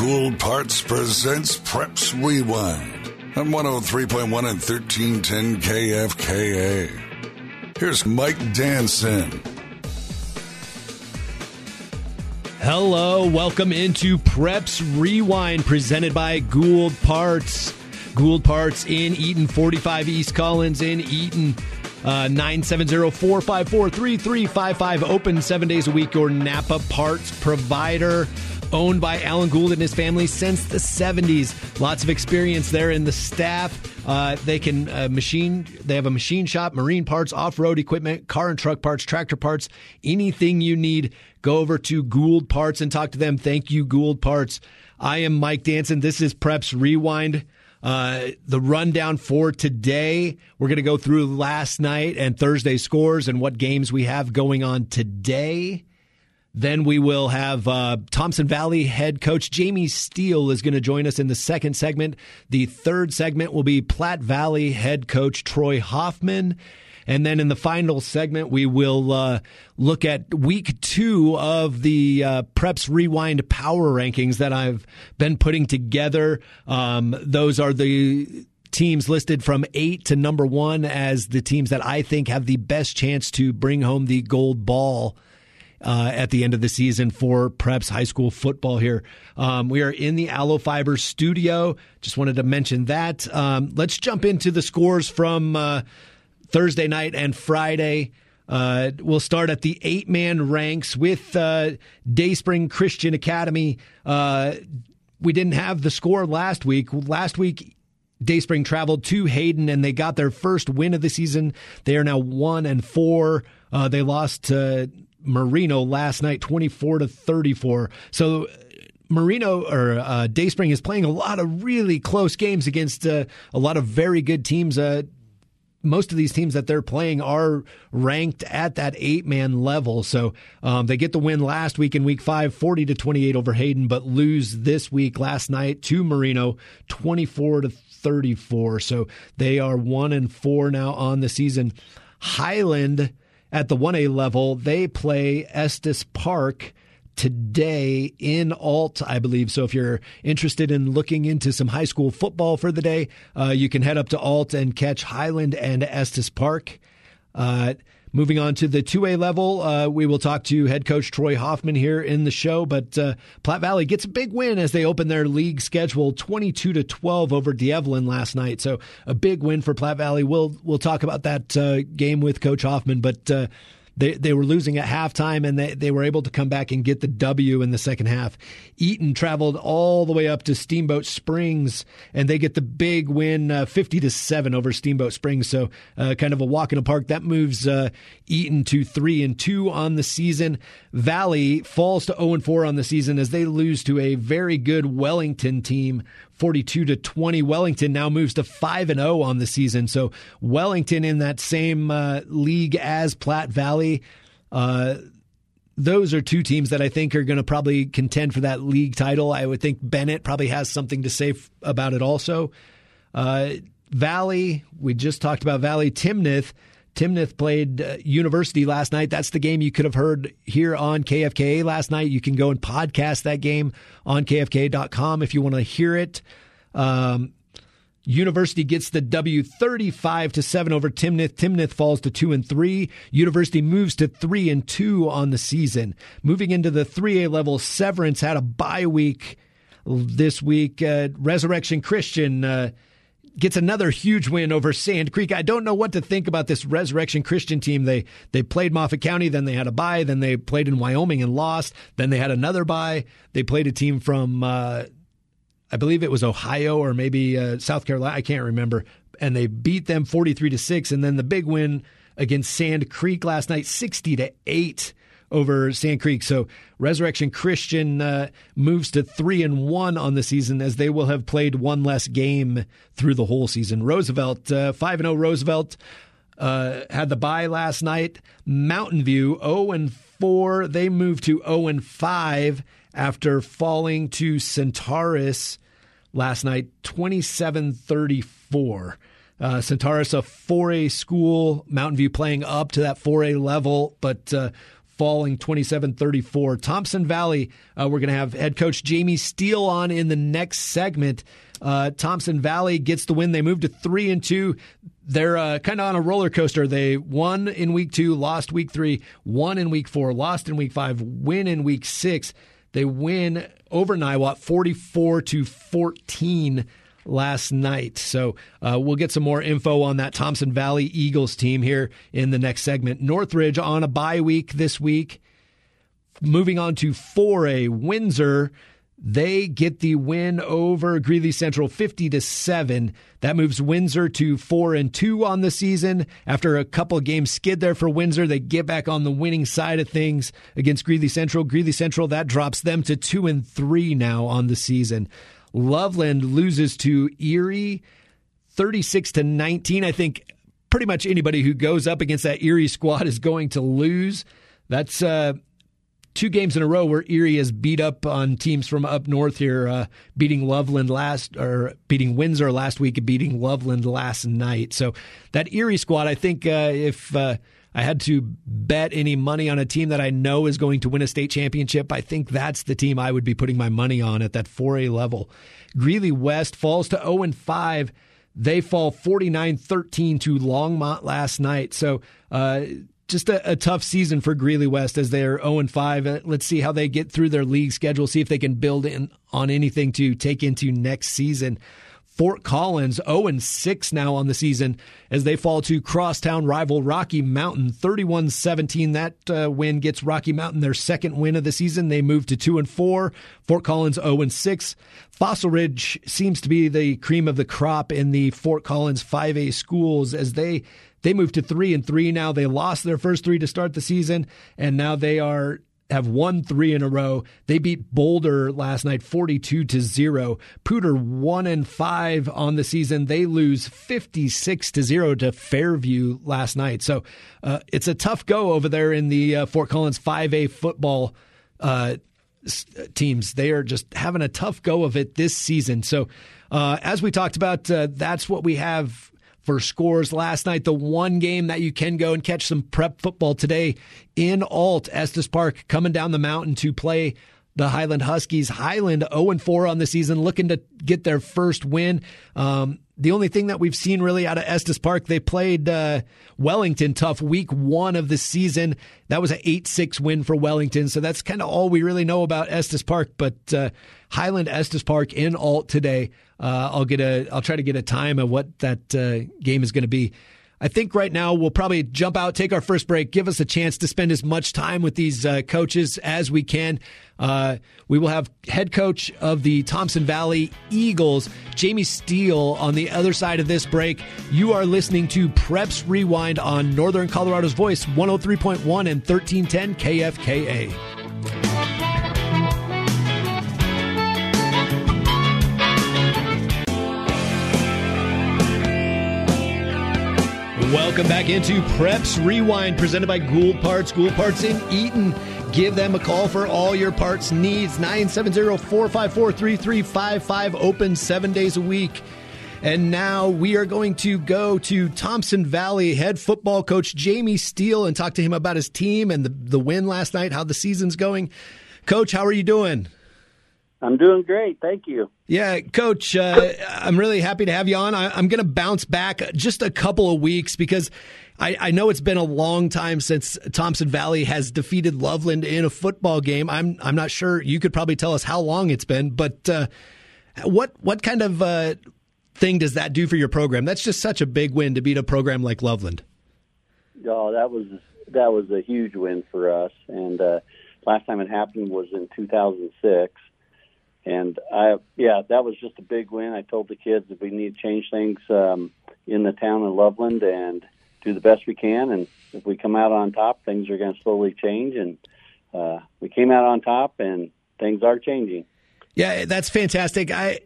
Gould Parts presents Preps Rewind on 103.1 and 1310 KFKA. Here's Mike Danson. Hello, welcome into Preps Rewind presented by Gould Parts. Gould Parts in Eaton, 45 East Collins in Eaton. 970-454-3355. Open 7 days a week. Your Napa parts provider. Owned by Alan Gould and his family since the 70s. Lots of experience there in the staff. They have a machine shop, marine parts, off-road equipment, car and truck parts, tractor parts, anything you need. Go over to Gould Parts and talk to them. Thank you, Gould Parts. I am Mike Danson. This is Preps Rewind. The rundown for today, we're going to go through last night and Thursday's scores and what games we have going on today. Then we will have Thompson Valley head coach Jamie Steele is going to join us in the second segment. The third segment will be Platte Valley head coach Troy Hoffman. And then in the final segment, we will look at week two of the Preps Rewind power rankings that I've been putting together. Those are the teams listed from 8 to number 1 as the teams that I think have the best chance to bring home the gold ball at the end of the season for Preps high school football here. We are in the Allo Fiber studio. Just wanted to mention that. Let's jump into the scores from Thursday night and Friday. We'll start at the eight-man ranks with Dayspring Christian Academy. We didn't have the score last week. Last week, Dayspring traveled to Hayden, and they got their first win of the season. They are now 1-4. They lost to Merino last night, 24-34. So Merino or Dayspring is playing a lot of really close games against a lot of very good teams. Most of these teams that they're playing are ranked at that eight-man level. So they get the win last week in Week 5, 40-28 over Hayden, but lose this week last night to Merino, 24-34. So they are 1-4 now on the season. Highland at the 1A level, they play Estes Park today in Ault, I believe. So if you're interested in looking into some high school football for the day, you can head up to Ault and catch Highland and Estes Park. Moving on to the 2A level, we will talk to head coach Troy Hoffman here in the show, but Platte Valley gets a big win as they open their league schedule 22-12 over D'Evelyn last night. So a big win for Platte Valley. We'll talk about that game with Coach Hoffman, but They were losing at halftime, and they were able to come back and get the W in the second half. Eaton traveled all the way up to Steamboat Springs, and they get the big win 50-7 over Steamboat Springs. So kind of a walk in the park. That moves Eaton to 3-2 on the season. Valley falls to 0-4 on the season as they lose to a very good Wellington team, 42-20. Wellington now moves to 5-0 on the season. So Wellington in that same league as Platte Valley. Those are two teams that I think are going to probably contend for that league title. I would think Bennett probably has something to say about it also. Valley, we just talked about Valley. Timnath played University last night. That's the game you could have heard here on KFKA last night. You can go and podcast that game on KFKA.com if you want to hear it. University gets the W 35-7 over Timnath. Timnath falls to 2-3. University moves to 3-2 on the season. Moving into the 3A level, Severance had a bye week this week. Resurrection Christian gets another huge win over Sand Creek. I don't know what to think about this Resurrection Christian team. They played Moffat County, then they had a bye, then they played in Wyoming and lost, then they had another bye. They played a team from, I believe it was Ohio or maybe South Carolina, I can't remember, and they beat them 43-6, and then the big win against Sand Creek last night, 60-8. Over Sand Creek. So Resurrection Christian moves to 3-1 on the season as they will have played one less game through the whole season. Roosevelt, 5-0 Roosevelt, had the bye last night. Mountain View, 0-4. They moved to 0-5 after falling to Centaurus last night, 27-34. Centaurus, a 4A school. Mountain View playing up to that 4A level, but falling 27-34. Thompson Valley, we're going to have head coach Jamie Steele on in the next segment. Thompson Valley gets the win. They move to 3-2. They're kind of on a roller coaster. They won in week 2, lost week 3, won in week 4, lost in week 5, win in week 6. They win over Niwot 44-14 last night. So we'll get some more info on that Thompson Valley Eagles team here in the next segment. Northridge on a bye week this week. Moving on to 4A, Windsor. They get the win over Greeley Central 50-7. That moves Windsor to 4-2 on the season. After a couple game skid there for Windsor, they get back on the winning side of things against Greeley Central. Greeley Central, that drops them to 2-3 now on the season. Loveland loses to Erie 36-19. I think pretty much anybody who goes up against that Erie squad is going to lose. That's two games in a row where Erie has beat up on teams from up north here, beating Loveland beating Windsor last week and beating Loveland last night. So that Erie squad, I think if I had to bet any money on a team that I know is going to win a state championship, I think that's the team I would be putting my money on at that 4A level. Greeley West falls to 0-5. They fall 49-13 to Longmont last night. So, just a tough season for Greeley West as they're 0-5. Let's see how they get through their league schedule, see if they can build in on anything to take into next season. Fort Collins, 0-6 now on the season as they fall to crosstown rival Rocky Mountain, 31-17. That win gets Rocky Mountain their second win of the season. They move to 2-4. Fort Collins, 0-6. Fossil Ridge seems to be the cream of the crop in the Fort Collins 5A schools as they move to 3-3 now. They lost their first three to start the season, and now they have won three in a row. They beat Boulder last night 42-0. Pooter 1-5 on the season. They lose 56-0 to Fairview last night. So it's a tough go over there in the Fort Collins 5A football teams. They are just having a tough go of it this season. So as we talked about, that's what we have for scores last night. The one game that you can go and catch some prep football today in Ault, Estes Park coming down the mountain to play the Highland Huskies. Highland 0-4 on the season, looking to get their first win. The only thing that we've seen really out of Estes Park, they played Wellington tough week 1 of the season. That was an 8-6 win for Wellington, so that's kind of all we really know about Estes Park. But Highland Estes Park in Ault today. I'll try to get a time of what that game is going to be. I think right now we'll probably jump out, take our first break, give us a chance to spend as much time with these coaches as we can. We will have head coach of the Thompson Valley Eagles, Jamie Steele, on the other side of this break. You are listening to Preps Rewind on Northern Colorado's Voice, 103.1 and 1310 KFKA. Welcome back into Preps Rewind, presented by Gould Parts. Gould Parts in Eaton. Give them a call for all your parts needs. 970-454-3355. Open 7 days a week. And now we are going to go to Thompson Valley head football coach Jamie Steele and talk to him about his team and the win last night, how the season's going. Coach, how are you doing? I'm doing great. Thank you. Yeah, Coach, I'm really happy to have you on. I'm going to bounce back just a couple of weeks because I know it's been a long time since Thompson Valley has defeated Loveland in a football game. I'm not sure. You could probably tell us how long it's been, but what kind of thing does that do for your program? That's just such a big win to beat a program like Loveland. Oh, that was a huge win for us. And last time it happened was in 2006. And that was just a big win. I told the kids that we need to change things in the town of Loveland and do the best we can. And if we come out on top, things are going to slowly change. And we came out on top, and things are changing. Yeah, that's fantastic. I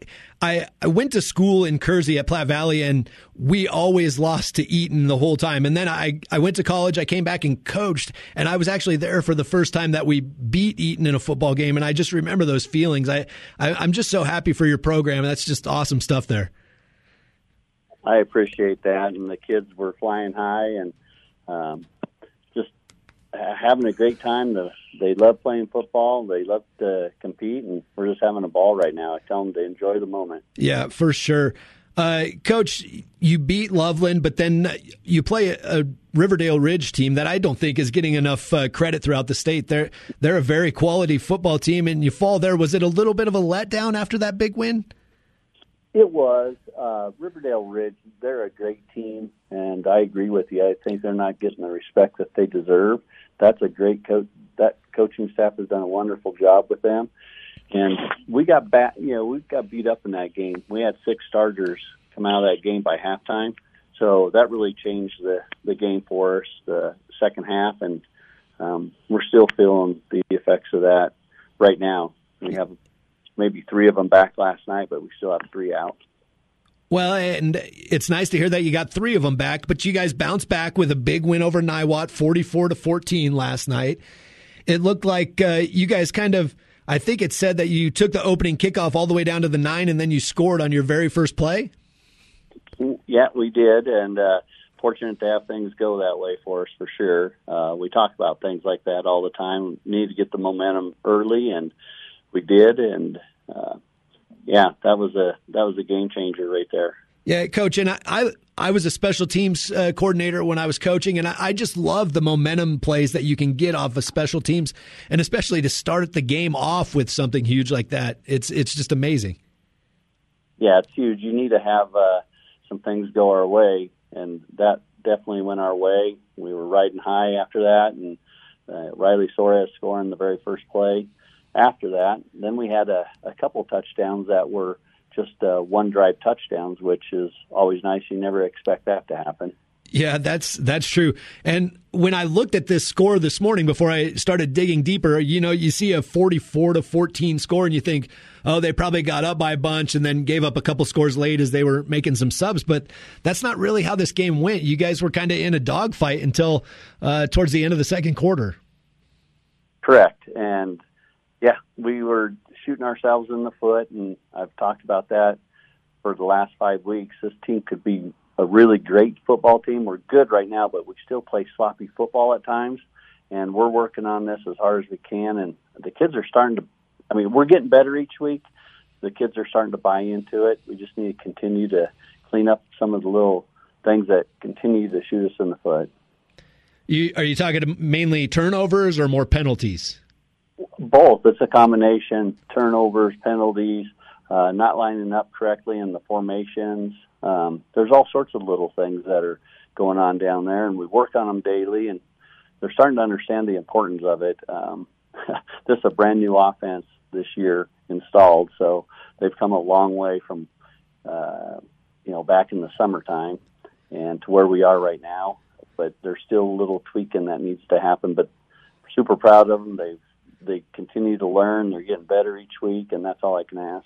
went to school in Kersey at Platte Valley, and we always lost to Eaton the whole time. And then I went to college, I came back and coached, and I was actually there for the first time that we beat Eaton in a football game, and I just remember those feelings. I'm just so happy for your program. That's just awesome stuff there. I appreciate that, and the kids were flying high, and having a great time. They love playing football. They love to compete, and we're just having a ball right now. I tell them to enjoy the moment. Yeah, for sure. Coach, you beat Loveland, but then you play a Riverdale Ridge team that I don't think is getting enough credit throughout the state. They're a very quality football team, and you fall there. Was it a little bit of a letdown after that big win? It was. Riverdale Ridge, they're a great team, and I agree with you. I think they're not getting the respect that they deserve. That's a great coach. That coaching staff has done a wonderful job with them. And we got beat up in that game. We had 6 starters come out of that game by halftime, so that really changed the game for us the second half, and we're still feeling the effects of that right now. We have maybe 3 of them back last night, but we still have 3 out. Well, and it's nice to hear that you got 3 of them back, but you guys bounced back with a big win over Niwot, 44-14 last night. It looked like you guys kind of, I think it said that you took the opening kickoff all the way down to the 9, and then you scored on your very first play? Yeah, we did, and fortunate to have things go that way for us, for sure. We talk about things like that all the time. We need to get the momentum early, and we did, and that was a game changer right there. Yeah, Coach, and I was a special teams coordinator when I was coaching, and I just love the momentum plays that you can get off of special teams, and especially to start the game off with something huge like that. It's just amazing. Yeah, it's huge. You need to have some things go our way, and that definitely went our way. We were riding high after that, and Riley Soria scoring the very first play after that. Then we had a couple touchdowns that were just one-drive touchdowns, which is always nice. You never expect that to happen. Yeah, that's true. And when I looked at this score this morning before I started digging deeper, you see a 44-14 score, and you think, oh, they probably got up by a bunch and then gave up a couple scores late as they were making some subs. But that's not really how this game went. You guys were kind of in a dogfight until towards the end of the second quarter. Correct. And, yeah, we were shooting ourselves in the foot, and I've talked about that for the last 5 weeks. This team could be a really great football team. We're good right now, but we still play sloppy football at times, and we're working on this as hard as we can. And the kids are starting to – we're getting better each week. The kids are starting to buy into it. We just need to continue to clean up some of the little things that continue to shoot us in the foot. Are you talking mainly turnovers or more penalties? Both. It's a combination. Turnovers, penalties, not lining up correctly in the formations. There's all sorts of little things that are going on down there, and we work on them daily, and they're starting to understand the importance of it. This is a brand-new offense this year installed, so they've come a long way from, back in the summertime and to where we are right now. But there's still a little tweaking that needs to happen, but super proud of them. They continue to learn. They're getting better each week, and that's all I can ask.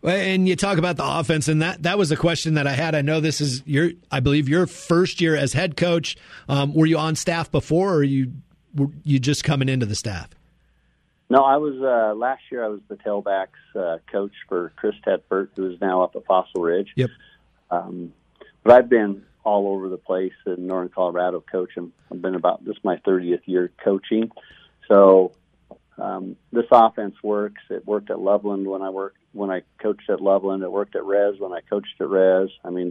Well, and you talk about the offense, and that was a question that I had. I know this is your first year as head coach. Were you on staff before, or were you just coming into the staff? No, I was. Last year, I was the tailbacks coach for Chris Tedford, who is now up at Fossil Ridge. Yep. But I've been all over the place in Northern Colorado coaching. I've been this is my 30th year coaching, so. This offense works. It worked at Loveland when I coached at Loveland. It worked at Res when I coached at Res.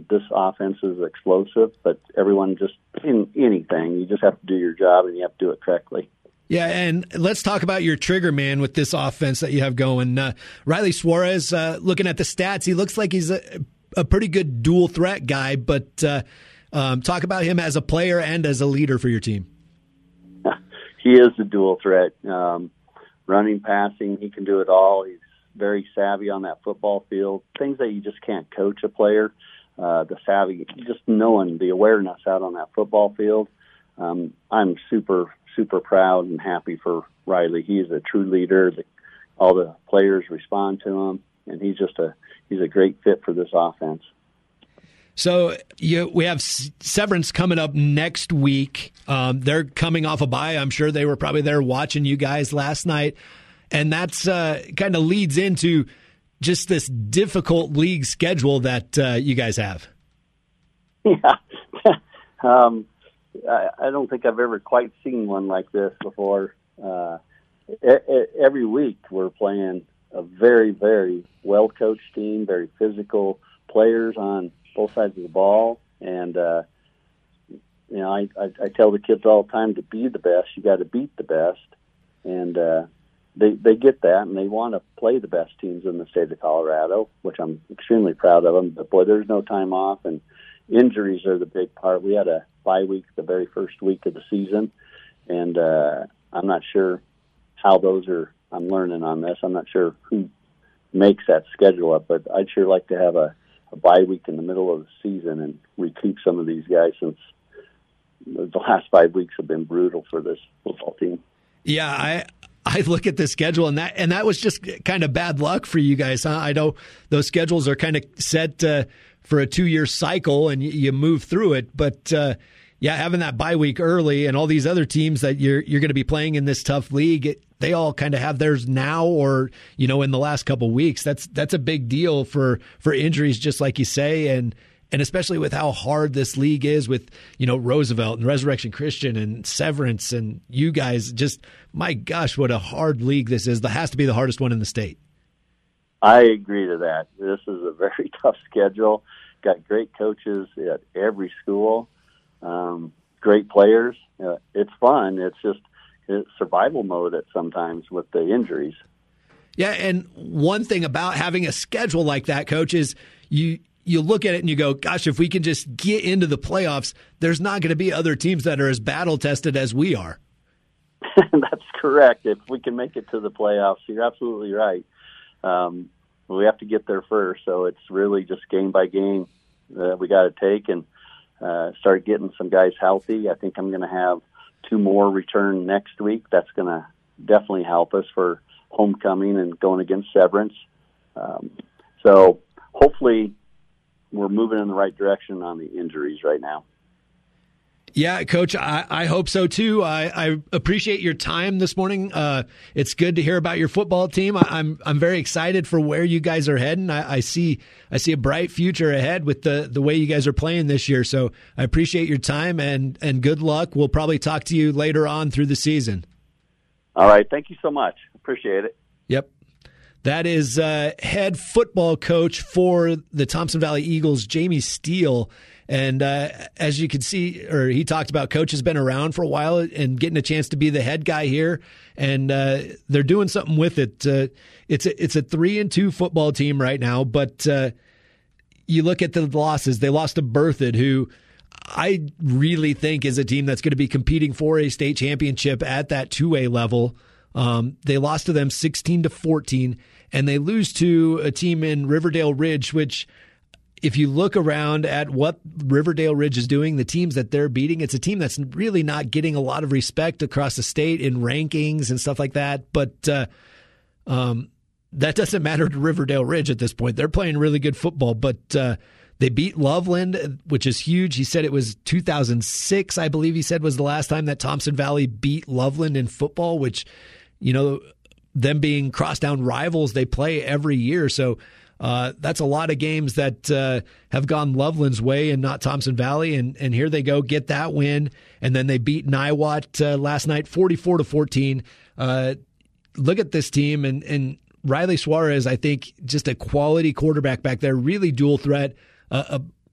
This offense is explosive, but everyone just in anything, you just have to do your job and you have to do it correctly. Yeah, and let's talk about your trigger man with this offense that you have going. Riley Suarez, looking at the stats, he looks like he's a pretty good dual threat guy, but talk about him as a player and as a leader for your team. He is a dual threat. Running, passing, he can do it all. He's very savvy on that football field, things that you just can't coach a player. The savvy, just knowing the awareness out on that football field. I'm super, super proud and happy for Riley. He's a true leader. All the players respond to him, and he's just he's a great fit for this offense. So we have Severance coming up next week. They're coming off a bye. I'm sure they were probably there watching you guys last night. And that's kind of leads into just this difficult league schedule that you guys have. Yeah. I don't think I've ever quite seen one like this before. Every week we're playing a very, very well-coached team, very physical players on both sides of the ball. And, you know, I tell the kids all the time, to be the best, you got to beat the best. And they get that, and they want to play the best teams in the state of Colorado, which I'm extremely proud of them. But, boy, there's no time off, and injuries are the big part. We had a bye week the very first week of the season, and I'm not sure how those are. I'm learning on this. I'm not sure who makes that schedule up, but I'd sure like to have a bye week in the middle of the season and recoup some of these guys, since the last 5 weeks have been brutal for this football team. Yeah, I look at the schedule, and that was just kind of bad luck for you guys, huh? I know those schedules are kind of set for a 2-year cycle, and you move through it, but yeah, having that bye week early, and all these other teams that you're going to be playing in this tough league, they all kind of have theirs now, or you know, in the last couple of weeks. That's a big deal for injuries, just like you say, and especially with how hard this league is, with you know Roosevelt and Resurrection Christian and Severance and you guys. Just my gosh, what a hard league this is. That has to be the hardest one in the state. I agree to that. This is a very tough schedule. Got great coaches at every school. Great players. It's fun. It's just survival mode at sometimes with the injuries. Yeah, and one thing about having a schedule like that, Coach, is you look at it and you go, gosh, if we can just get into the playoffs, there's not going to be other teams that are as battle-tested as we are. That's correct. If we can make it to the playoffs, you're absolutely right. We have to get there first, so it's really just game by game that we got to take, and start getting some guys healthy. I think I'm going to have 2 more return next week. That's going to definitely help us for homecoming and going against Severance. So hopefully we're moving in the right direction on the injuries right now. Yeah, Coach, I hope so, too. I appreciate your time this morning. It's good to hear about your football team. I'm very excited for where you guys are heading. I see a bright future ahead with the way you guys are playing this year. So I appreciate your time, and good luck. We'll probably talk to you later on through the season. All right. Thank you so much. Appreciate it. Yep. That is head football coach for the Thompson Valley Eagles, Jamie Steele. And as you can see, or he talked about, Coach has been around for a while and getting a chance to be the head guy here. And they're doing something with it. It's a 3-2 football team right now. But you look at the losses. They lost to Berthoud, who I really think is a team that's going to be competing for a state championship at that 2A level. They lost to them 16-14, and they lose to a team in Riverdale Ridge, which, if you look around at what Riverdale Ridge is doing, the teams that they're beating, it's a team that's really not getting a lot of respect across the state in rankings and stuff like that. But that doesn't matter to Riverdale Ridge at this point. They're playing really good football, but they beat Loveland, which is huge. He said it was 2006, I believe he said, was the last time that Thompson Valley beat Loveland in football, which, you know, them being crosstown rivals, they play every year. So that's a lot of games that have gone Loveland's way and not Thompson Valley, and here they go, get that win, and then they beat Niwot last night, 44-14. Look at this team, and Riley Suarez, I think, just a quality quarterback back there, really dual threat,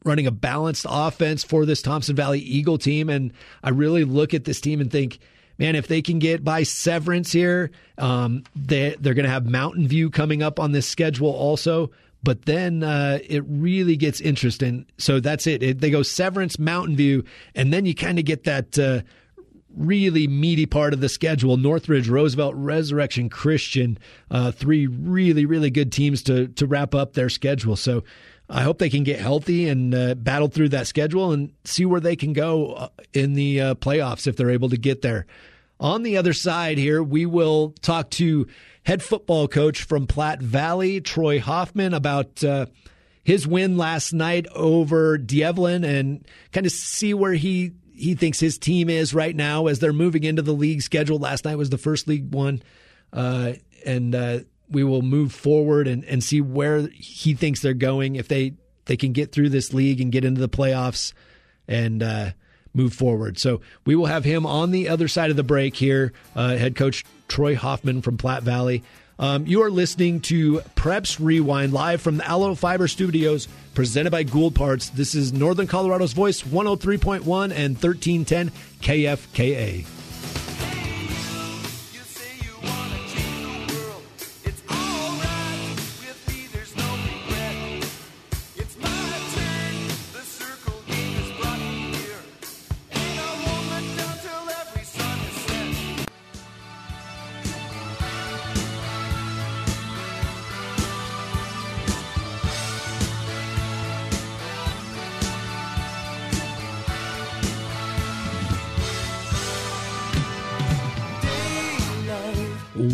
running a balanced offense for this Thompson Valley Eagle team, and I really look at this team and think, man, if they can get by Severance here, they're going to have Mountain View coming up on this schedule also. But then it really gets interesting. So that's it. They go Severance, Mountain View, and then you kind of get that really meaty part of the schedule. Northridge, Roosevelt, Resurrection Christian, 3 really, really good teams to wrap up their schedule. So I hope they can get healthy and battle through that schedule and see where they can go in the playoffs if they're able to get there. On the other side here, we will talk to head football coach from Platte Valley, Troy Hoffman, about his win last night over D'Evelyn, and kind of see where he thinks his team is right now as they're moving into the league schedule. Last night was the first league one, and we will move forward and see where he thinks they're going, if they can get through this league and get into the playoffs. And move forward. So we will have him on the other side of the break here, head coach Troy Hoffman from Platte Valley. You are listening to Preps Rewind live from the Allo Fiber Studios, presented by Gould Parts. This is Northern Colorado's Voice, 103.1 and 1310 KFKA.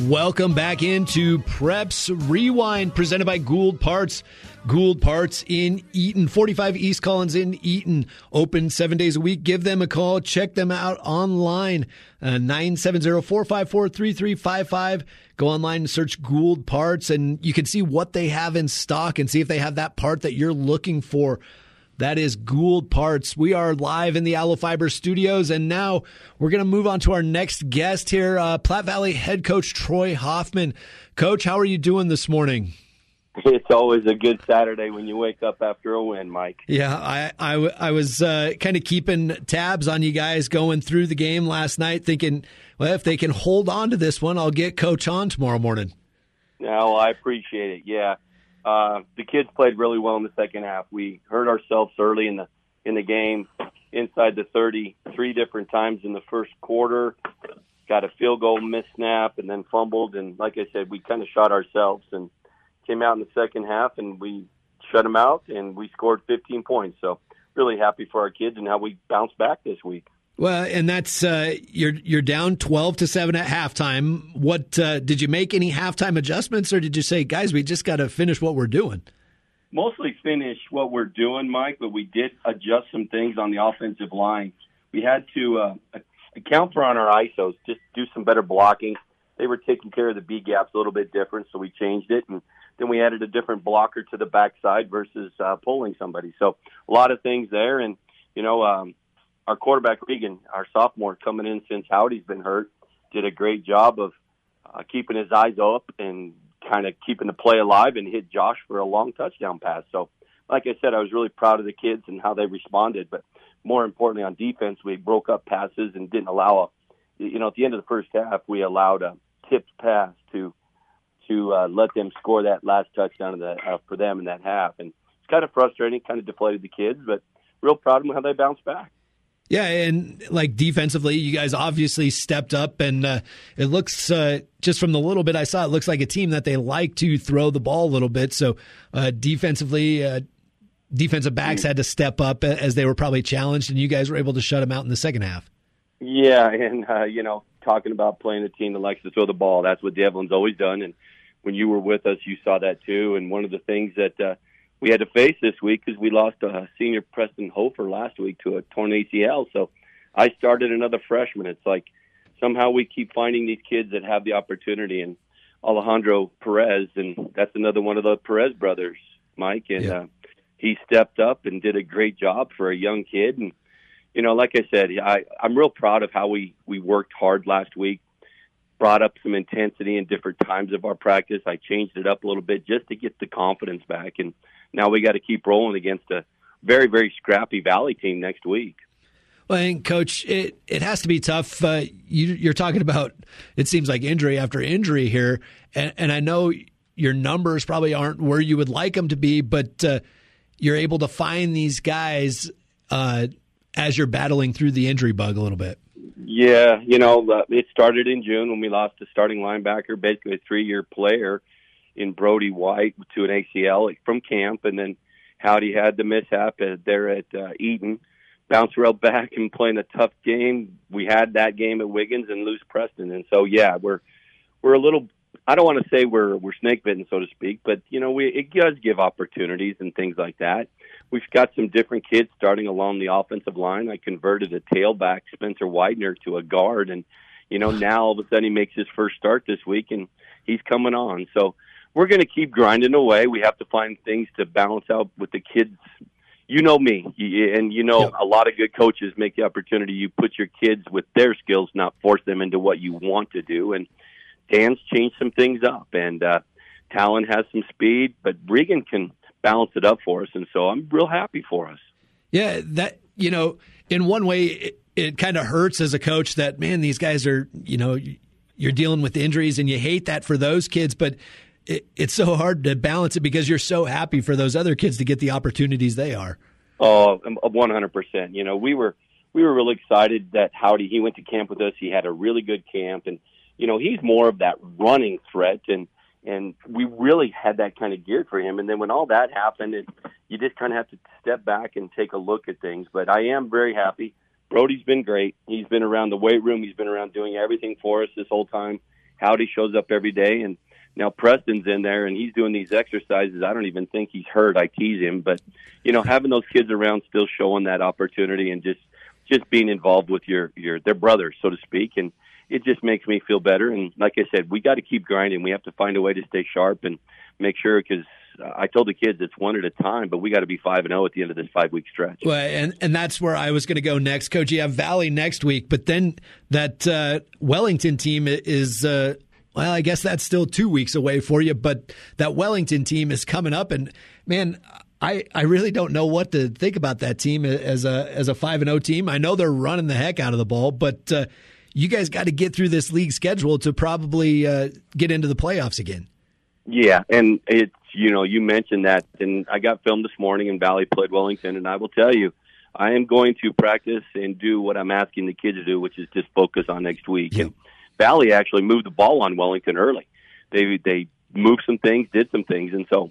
Welcome back into Preps Rewind, presented by Gould Parts. Gould Parts in Eaton, 45 East Collins in Eaton, open 7 days a week. Give them a call. Check them out online, 970-454-3355. Go online and search Gould Parts, and you can see what they have in stock and see if they have that part that you're looking for. That is Gould Parts. We are live in the Allo Fiber Studios, and now we're going to move on to our next guest here, Platte Valley head coach Troy Hoffman. Coach, how are you doing this morning? It's always a good Saturday when you wake up after a win, Mike. Yeah, I was kind of keeping tabs on you guys going through the game last night, thinking, well, if they can hold on to this one, I'll get Coach on tomorrow morning. No, I appreciate it, yeah. The kids played really well in the second half. We hurt ourselves early in the game, inside the 30, three different times in the first quarter. Got a field goal, missed snap, and then fumbled. And like I said, we kind of shot ourselves and came out in the second half, and we shut them out, and we scored 15 points. So really happy for our kids and how we bounced back this week. Well, and that's you're down 12-7 at halftime. What did you make any halftime adjustments, or did you say, guys, we just got to finish what we're doing? Mostly finish what we're doing, Mike, but we did adjust some things on the offensive line. We had to account for on our ISOs, just do some better blocking. They were taking care of the B gaps a little bit different, so we changed it, and then we added a different blocker to the backside versus pulling somebody. So a lot of things there, and you know. Our quarterback, Regan, our sophomore, coming in since Howdy's been hurt, did a great job of keeping his eyes up and kind of keeping the play alive and hit Josh for a long touchdown pass. So, like I said, I was really proud of the kids and how they responded. But more importantly, on defense, we broke up passes and didn't allow a, you know, at the end of the first half, we allowed a tipped pass to let them score that last touchdown of for them in that half. And it's kind of frustrating, kind of deflated the kids, but real proud of them how they bounced back. Yeah, and like defensively, you guys obviously stepped up, and it looks, just from the little bit I saw, it looks like a team that they like to throw the ball a little bit. So defensively, defensive backs had to step up as they were probably challenged, and you guys were able to shut them out in the second half. Yeah, and, you know, talking about playing a team that likes to throw the ball, that's what D'Evelyn's always done. And when you were with us, you saw that too. And one of the things that we had to face this week because we lost senior Preston Hofer last week to a torn ACL. So I started another freshman. It's like somehow we keep finding these kids that have the opportunity, and Alejandro Perez, and that's another one of the Perez brothers, Mike. And yeah. He stepped up and did a great job for a young kid. And, you know, like I said, I'm real proud of how we worked hard last week, brought up some intensity in different times of our practice. I changed it up a little bit just to get the confidence back, and now we got to keep rolling against a very, very scrappy Valley team next week. Well, and Coach, it has to be tough. You're talking about, it seems like injury after injury here, and I know your numbers probably aren't where you would like them to be, but you're able to find these guys as you're battling through the injury bug a little bit. Yeah, you know, it started in June when we lost a starting linebacker, basically a 3-year player, in Brody White to an ACL from camp, and then Howdy had the mishap there at Eaton. Bounce rail back and playing a tough game. We had that game at Wiggins and lose Preston, and so yeah, we're a little. I don't want to say we're snake bitten, so to speak, but you know it does give opportunities and things like that. We've got some different kids starting along the offensive line. I converted a tailback, Spencer Widener, to a guard, and you know now all of a sudden he makes his first start this week, and he's coming on. So. We're going to keep grinding away. We have to find things to balance out with the kids, you know me, and you know a lot of good coaches make the opportunity. You put your kids with their skills, not force them into what you want to do. And Dan's changed some things up, and Talon has some speed, but Regan can balance it up for us, and so I'm real happy for us. Yeah, that, you know, in one way, it kind of hurts as a coach that, man, these guys are, you know, you're dealing with injuries, and you hate that for those kids, but it's so hard to balance it because you're so happy for those other kids to get the opportunities they are. Oh, 100%. You know, we were really excited that Howdy, he went to camp with us. He had a really good camp, and, you know, he's more of that running threat, and we really had that kind of geared for him. And then when all that happened, you just kind of have to step back and take a look at things. But I am very happy. Brody's been great. He's been around the weight room. He's been around doing everything for us this whole time. Howdy shows up every day, and now Preston's in there, and he's doing these exercises. I don't even think he's hurt. I tease him. But, you know, having those kids around, still showing that opportunity, and just being involved with their brother, so to speak, and it just makes me feel better. And like I said, we got to keep grinding. We have to find a way to stay sharp and make sure, because I told the kids it's one at a time, but we got to be 5-0 at the end of this 5-week stretch. Well, and that's where I was going to go next, Coach. You have Valley next week, but then that Wellington team is – well, I guess that's still 2 weeks away for you, but that Wellington team is coming up, and man, I really don't know what to think about that team as a 5-0 team. I know they're running the heck out of the ball, but you guys got to get through this league schedule to probably get into the playoffs again. Yeah, and it's, you know, you mentioned that, and I got filmed this morning, and Valley played Wellington, and I will tell you, I am going to practice and do what I'm asking the kids to do, which is just focus on next week. Yeah. And Valley actually moved the ball on Wellington early. They moved some things, did some things, and so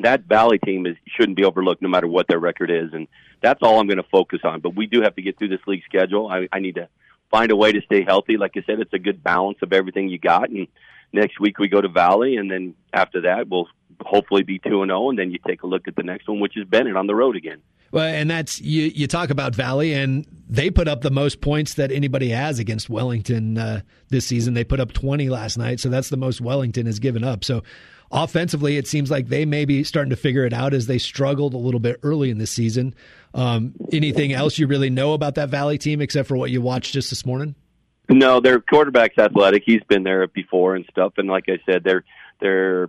that Valley team shouldn't be overlooked no matter what their record is, and that's all I'm going to focus on. But we do have to get through this league schedule. I need to find a way to stay healthy. Like I said, it's a good balance of everything you got, and next week we go to Valley, and then after that we'll hopefully be 2-0, and then you take a look at the next one, which is Bennett on the road again. Well, and that's, you talk about Valley, and they put up the most points that anybody has against Wellington this season. They put up 20 last night, so that's the most Wellington has given up. So offensively, it seems like they may be starting to figure it out as they struggled a little bit early in the season. Anything else you really know about that Valley team except for what you watched just this morning? No, their quarterback's athletic. He's been there before and stuff, and like I said, they're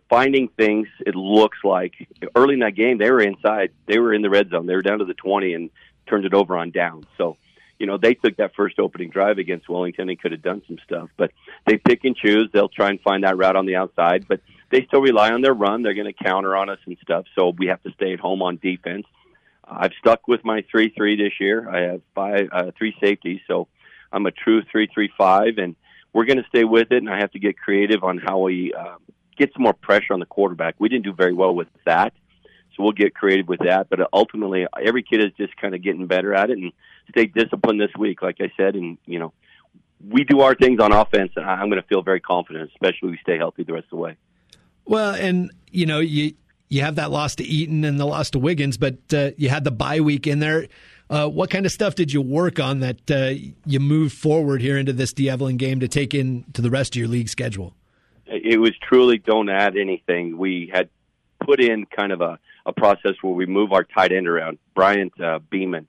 finding things, it looks like. Early in that game, they were inside. They were in the red zone. They were down to the 20 and turned it over on downs. So, you know, they took that first opening drive against Wellington and could have done some stuff. But they pick and choose. They'll try and find that route on the outside. But they still rely on their run. They're going to counter on us and stuff. So we have to stay at home on defense. I've stuck with my 3-3 this year. I have three safeties. So I'm a true 3-3-5. And we're going to stay with it. And I have to get creative on how we get some more pressure on the quarterback. We didn't do very well with that, so we'll get creative with that. But ultimately, every kid is just kind of getting better at it and stay disciplined this week, like I said. And, you know, we do our things on offense, and I'm going to feel very confident, especially if we stay healthy the rest of the way. Well, and, you know, you have that loss to Eaton and the loss to Wiggins, but you had the bye week in there. What kind of stuff did you work on that you moved forward here into this D'Evelyn game to take into the rest of your league schedule? It was truly don't add anything. We had put in kind of a process where we move our tight end around. Bryant Beeman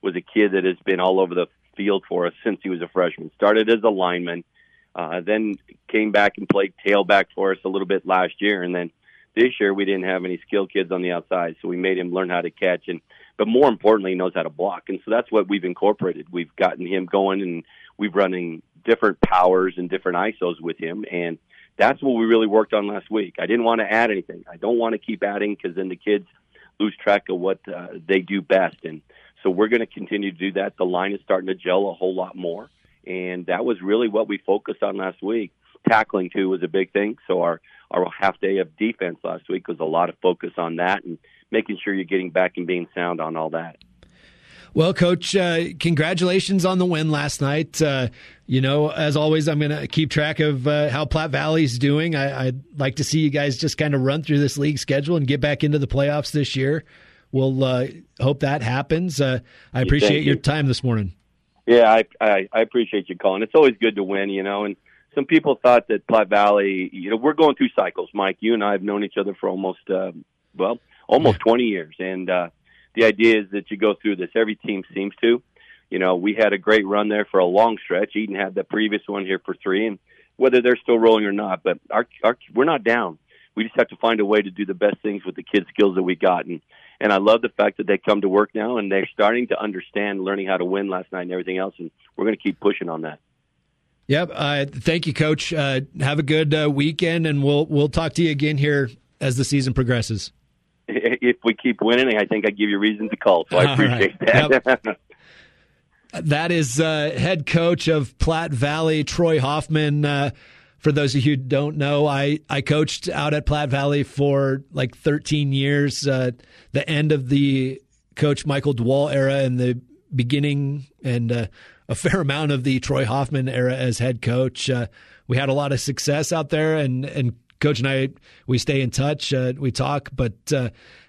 was a kid that has been all over the field for us since he was a freshman. Started as a lineman, then came back and played tailback for us a little bit last year. And then this year we didn't have any skilled kids on the outside, so we made him learn how to catch. But more importantly, he knows how to block. And so that's what we've incorporated. We've gotten him going, and we've running different powers and different ISOs with him. And that's what we really worked on last week. I didn't want to add anything. I don't want to keep adding because then the kids lose track of what they do best. And so we're going to continue to do that. The line is starting to gel a whole lot more. And that was really what we focused on last week. Tackling, too, was a big thing. So our half day of defense last week was a lot of focus on that and making sure you're getting back and being sound on all that. Well, Coach, congratulations on the win last night. You know, as always, I'm going to keep track of how Platte Valley's doing. I'd like to see you guys just kind of run through this league schedule and get back into the playoffs this year. We'll hope that happens. I appreciate your time this morning. Yeah, I appreciate you calling. It's always good to win, you know. And some people thought that Platte Valley, you know, we're going through cycles, Mike. You and I have known each other for almost 20 years. And the idea is that you go through this. Every team seems to. You know, we had a great run there for a long stretch. Eaton had the previous one here for three, and whether they're still rolling or not, but we're not down. We just have to find a way to do the best things with the kids' skills that we got. And I love the fact that they come to work now, and they're starting to understand, learning how to win last night and everything else, and we're going to keep pushing on that. Yep. Thank you, Coach. Have a good weekend, and we'll talk to you again here as the season progresses. If we keep winning, I think I give you reason to call, so I appreciate that. Yep. That is head coach of Platte Valley, Troy Hoffman. For those of you who don't know, I coached out at Platte Valley for like 13 years, the end of the Coach Michael DeWall era and the beginning and a fair amount of the Troy Hoffman era as head coach. We had a lot of success out there, and Coach and I, we stay in touch. We talk, but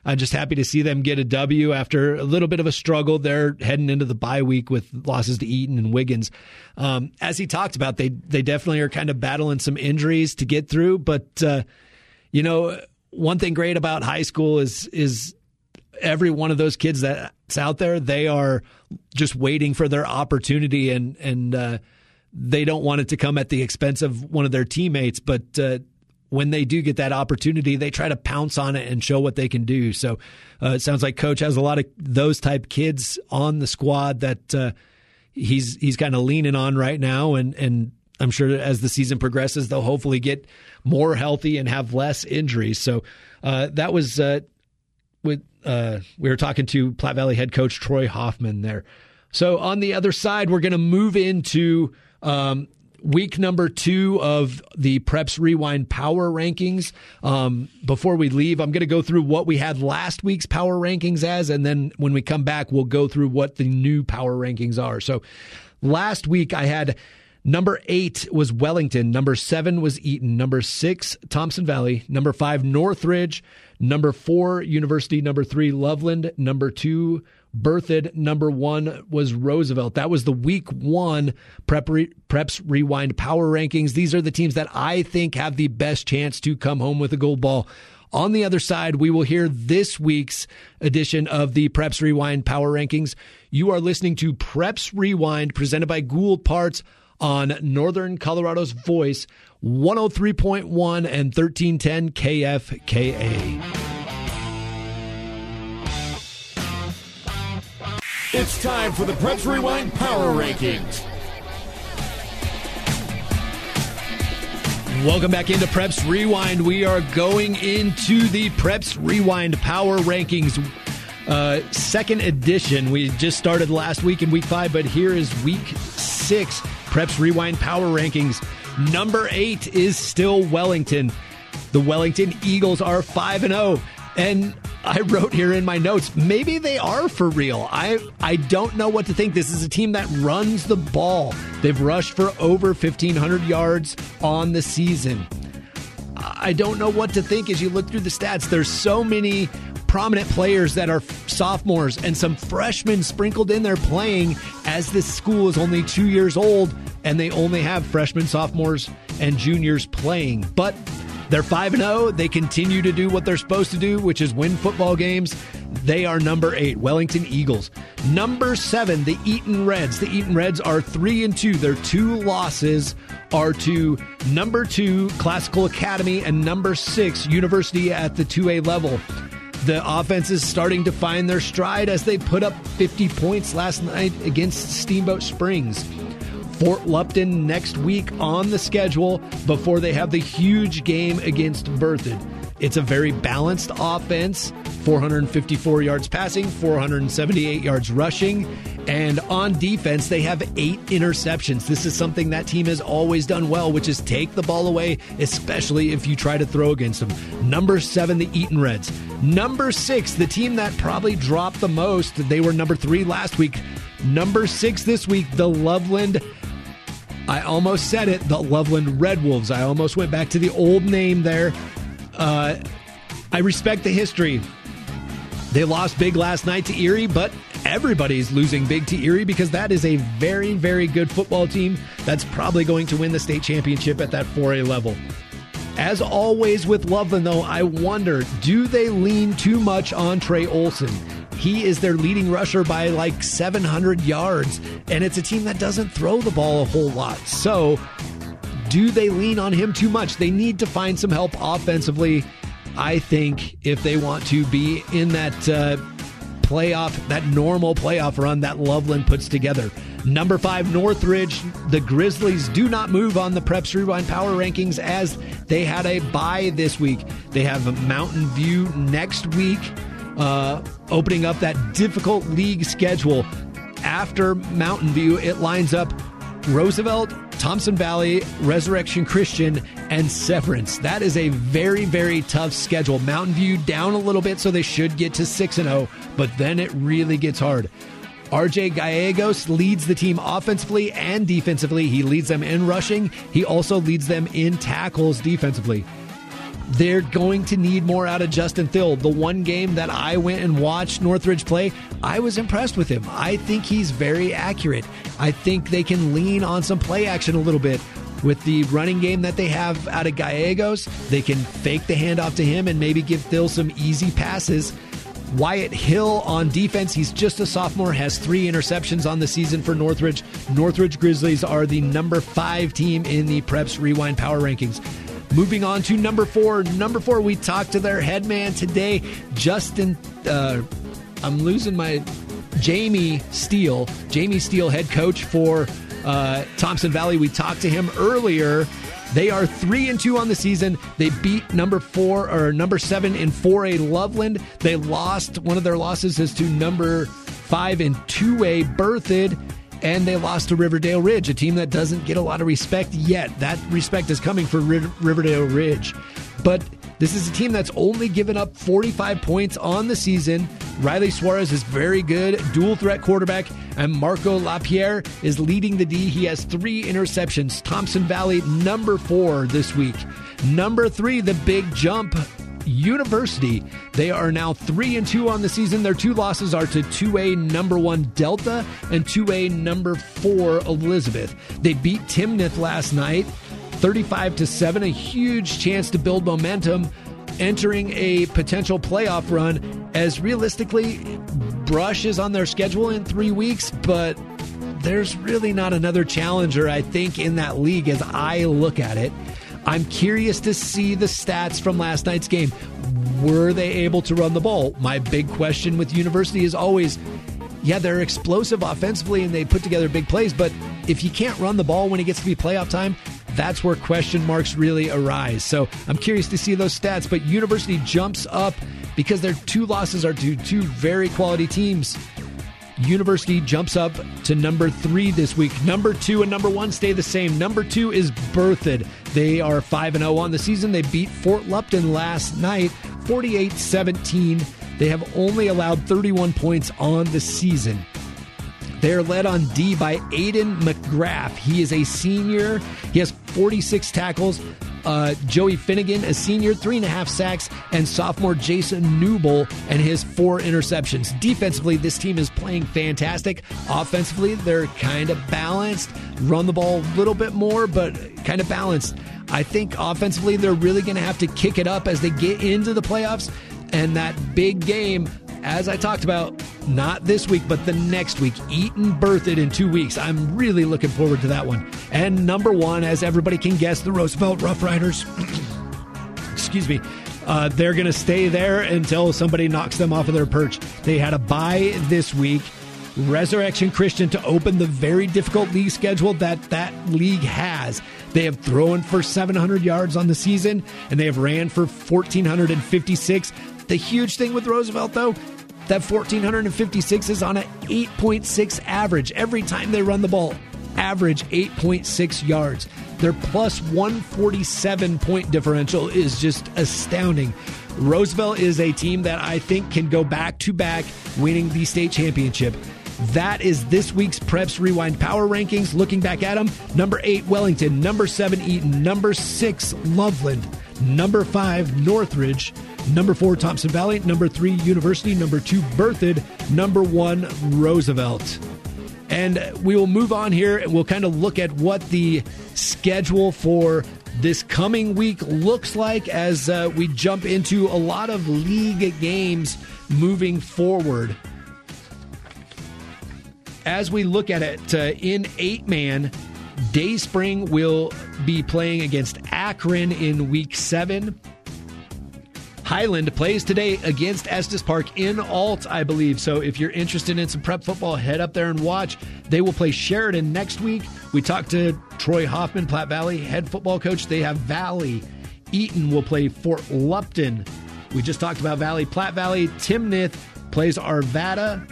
I'm just happy to see them get a W after a little bit of a struggle. They're heading into the bye week with losses to Eaton and Wiggins. As he talked about, they definitely are kind of battling some injuries to get through. But, you know, one thing great about high school is every one of those kids that's out there, they are just waiting for their opportunity, and they don't want it to come at the expense of one of their teammates. But when they do get that opportunity, they try to pounce on it and show what they can do. So it sounds like Coach has a lot of those type kids on the squad that he's kind of leaning on right now. And I'm sure as the season progresses, they'll hopefully get more healthy and have less injuries. So that was we were talking to Platte Valley head coach Troy Hoffman there. So on the other side, we're going to move into week number 2 of the Preps Rewind Power Rankings. Before we leave, I'm going to go through what we had last week's Power Rankings as, and then when we come back, we'll go through what the new Power Rankings are. So last week I had number 8 was Wellington, number 7 was Eaton, number 6, Thompson Valley, number 5, Northridge, number 4, University, number 3, Loveland, number 2, Berthoud, number 1 was Roosevelt. That was the week 1 Preps Rewind Power Rankings. These are the teams that I think have the best chance to come home with a gold ball. On the other side, we will hear this week's edition of the Preps Rewind Power Rankings. You are listening to Preps Rewind, presented by Gould Parts on Northern Colorado's Voice, 103.1 and 1310 KFKA. It's time for the Preps Rewind Power Rankings. Welcome back into Preps Rewind. We are going into the Preps Rewind Power Rankings, second edition. We just started last week in week 5, but here is week 6 Preps Rewind Power Rankings. Number 8 is still Wellington. The Wellington Eagles are 5-0. And I wrote here in my notes, maybe they are for real. I don't know what to think. This is a team that runs the ball. They've rushed for over 1,500 yards on the season. I don't know what to think as you look through the stats. There's so many prominent players that are sophomores and some freshmen sprinkled in there playing, as this school is only 2 years old and they only have freshmen, sophomores, and juniors playing. But they're 5-0. They continue to do what they're supposed to do, which is win football games. They are number 8, Wellington Eagles. Number 7, the Eaton Reds. The Eaton Reds are 3-2. Their 2 losses are to number 2, Classical Academy, and number 6, University at the 2A level. The offense is starting to find their stride as they put up 50 points last night against Steamboat Springs. Fort Lupton next week on the schedule before they have the huge game against Berthoud. It's a very balanced offense, 454 yards passing, 478 yards rushing, and on defense, they have 8 interceptions. This is something that team has always done well, which is take the ball away, especially if you try to throw against them. Number 7, the Eaton Reds. Number 6, the team that probably dropped the most. They were number 3 last week. Number 6 this week, the Loveland. I almost said it, the Loveland Red Wolves. I almost went back to the old name there. I respect the history. They lost big last night to Erie, but everybody's losing big to Erie because that is a very, very good football team that's probably going to win the state championship at that 4A level. As always with Loveland, though, I wonder, do they lean too much on Trey Olson? He is their leading rusher by like 700 yards, and it's a team that doesn't throw the ball a whole lot. So do they lean on him too much? They need to find some help offensively, I think, if they want to be in that playoff, that normal playoff run that Loveland puts together. Number 5, Northridge. The Grizzlies do not move on the Preps Rewind Power Rankings as they had a bye this week. They have Mountain View next week, opening up that difficult league schedule. After Mountain View, it lines up Roosevelt, Thompson Valley, Resurrection Christian, and Severance. That is a very, very tough schedule. Mountain View down a little bit, so they should get to 6-0, but then it really gets hard. RJ Gallegos leads the team offensively and defensively. He leads them in rushing. He also leads them in tackles defensively. They're going to need more out of Justin Thill. The one game that I went and watched Northridge play, I was impressed with him. I think he's very accurate. I think they can lean on some play action a little bit. With the running game that they have out of Gallegos, they can fake the handoff to him and maybe give Thill some easy passes. Wyatt Hill on defense, he's just a sophomore, has 3 interceptions on the season for Northridge. Northridge Grizzlies are the number 5 team in the Preps Rewind Power Rankings. Moving on to number 4. Number 4, we talked to their head man today, Jamie Steele. Jamie Steele, head coach for Thompson Valley. We talked to him earlier. They are 3-2 on the season. They beat number 7 in 4A Loveland. They lost. One of their losses is to number 5 in 2A Berthoud. And they lost to Riverdale Ridge, a team that doesn't get a lot of respect yet. That respect is coming for Riverdale Ridge. But this is a team that's only given up 45 points on the season. Riley Suarez is very good, dual threat quarterback, and Marco Lapierre is leading the D. He has 3 interceptions. Thompson Valley, number 4 this week. Number 3, the big jump. University. They are now 3-2 on the season. Their 2 losses are to 2A number 1 Delta and 2A number 4 Elizabeth. They beat Timnath last night, 35-7, a huge chance to build momentum entering a potential playoff run, as realistically Brush is on their schedule in 3 weeks, but there's really not another challenger, I think, in that league as I look at it. I'm curious to see the stats from last night's game. Were they able to run the ball? My big question with University is always, they're explosive offensively and they put together big plays, but if you can't run the ball when it gets to be playoff time, that's where question marks really arise. So I'm curious to see those stats, but University jumps up because their 2 losses are to 2 very quality teams. University jumps up to number 3 this week. Number 2 and number 1 stay the same. Number 2 is Berthoud. They are 5-0 on the season. They beat Fort Lupton last night, 48-17. They have only allowed 31 points on the season. They are led on D by Aiden McGrath. He is a senior. He has 46 tackles. Joey Finnegan, a senior, 3.5 sacks, and sophomore Jason Newble and his 4 interceptions. Defensively, this team is playing fantastic. Offensively, they're kind of balanced. Run the ball a little bit more, but kind of balanced. I think offensively, they're really going to have to kick it up as they get into the playoffs. And that big game, as I talked about, not this week, but the next week, Eaton Berthoud in 2 weeks. I'm really looking forward to that one. And number 1, as everybody can guess, the Roosevelt Rough Riders. Excuse me. They're going to stay there until somebody knocks them off of their perch. They had a bye this week. Resurrection Christian to open the very difficult league schedule that league has. They have thrown for 700 yards on the season, and they have ran for 1,456. The huge thing with Roosevelt, though, that 1,456 is on an 8.6 average. Every time they run the ball, average 8.6 yards. Their plus 147 point differential is just astounding. Roosevelt is a team that I think can go back-to-back winning the state championship. That is this week's Preps Rewind Power Rankings. Looking back at them, number 8, Wellington. Number 7, Eaton. Number 6, Loveland. Number 5, Northridge. Number 4, Thompson Valley. Number 3, University. Number 2, Berthoud. Number 1, Roosevelt. And we will move on here, and we'll kind of look at what the schedule for this coming week looks like as we jump into a lot of league games moving forward. As we look at it, in eight-man, Dayspring will be playing against Akron in Week 7. Highland plays today against Estes Park in Ault, I believe. So if you're interested in some prep football, head up there and watch. They will play Sheridan next week. We talked to Troy Hoffman, Platte Valley head football coach. They have Valley. Eaton will play Fort Lupton. We just talked about Valley. Platte Valley, Timnath plays Arvada.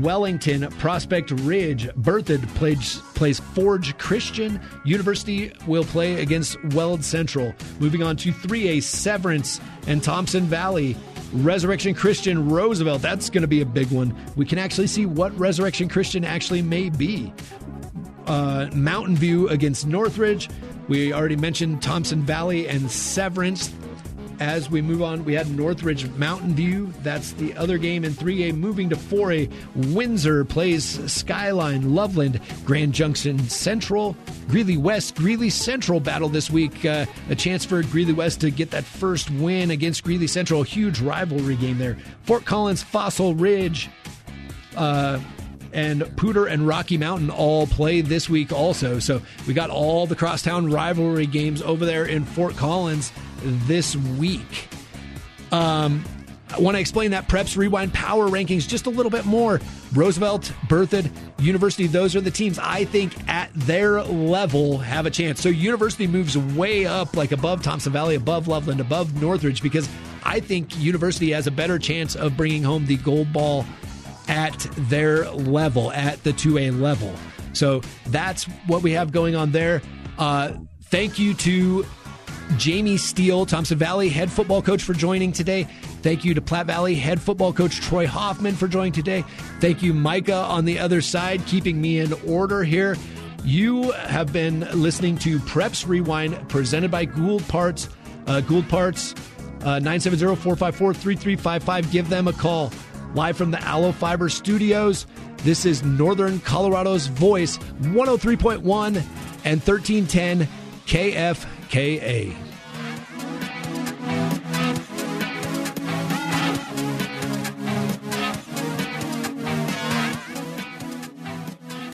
Wellington, Prospect Ridge. Berthoud plays Forge Christian. University will play against Weld Central. Moving on to 3A, Severance and Thompson Valley. Resurrection Christian, Roosevelt. That's going to be a big one. We can actually see what Resurrection Christian actually may be. Mountain View against Northridge. We already mentioned Thompson Valley and Severance. As we move on, we had Northridge Mountain View. That's the other game in 3A. Moving to 4A, Windsor plays Skyline, Loveland, Grand Junction Central, Greeley West. Greeley Central battle this week. A chance for Greeley West to get that first win against Greeley Central. Huge rivalry game there. Fort Collins, Fossil Ridge, and Pooter and Rocky Mountain all play this week also. So we got all the crosstown rivalry games over there in Fort Collins this week. I want to explain that Preps Rewind power rankings just a little bit more. Roosevelt, Berthoud, University, those are the teams I think at their level have a chance. So University moves way up, like above Thompson Valley, above Loveland, above Northridge, because I think University has a better chance of bringing home the gold ball at their level, at the 2A level. So that's what we have going on there. Thank you to Jamie Steele, Thompson Valley head football coach, for joining today. Thank you to Platte Valley head football coach Troy Hoffman for joining today. Thank you, Micah, on the other side, keeping me in order here. You have been listening to Preps Rewind, presented by Gould Parts. Gould Parts, 970-454-3355. Give them a call. Live from the Allo Fiber Studios, this is Northern Colorado's Voice, 103.1 and 1310 KFKA.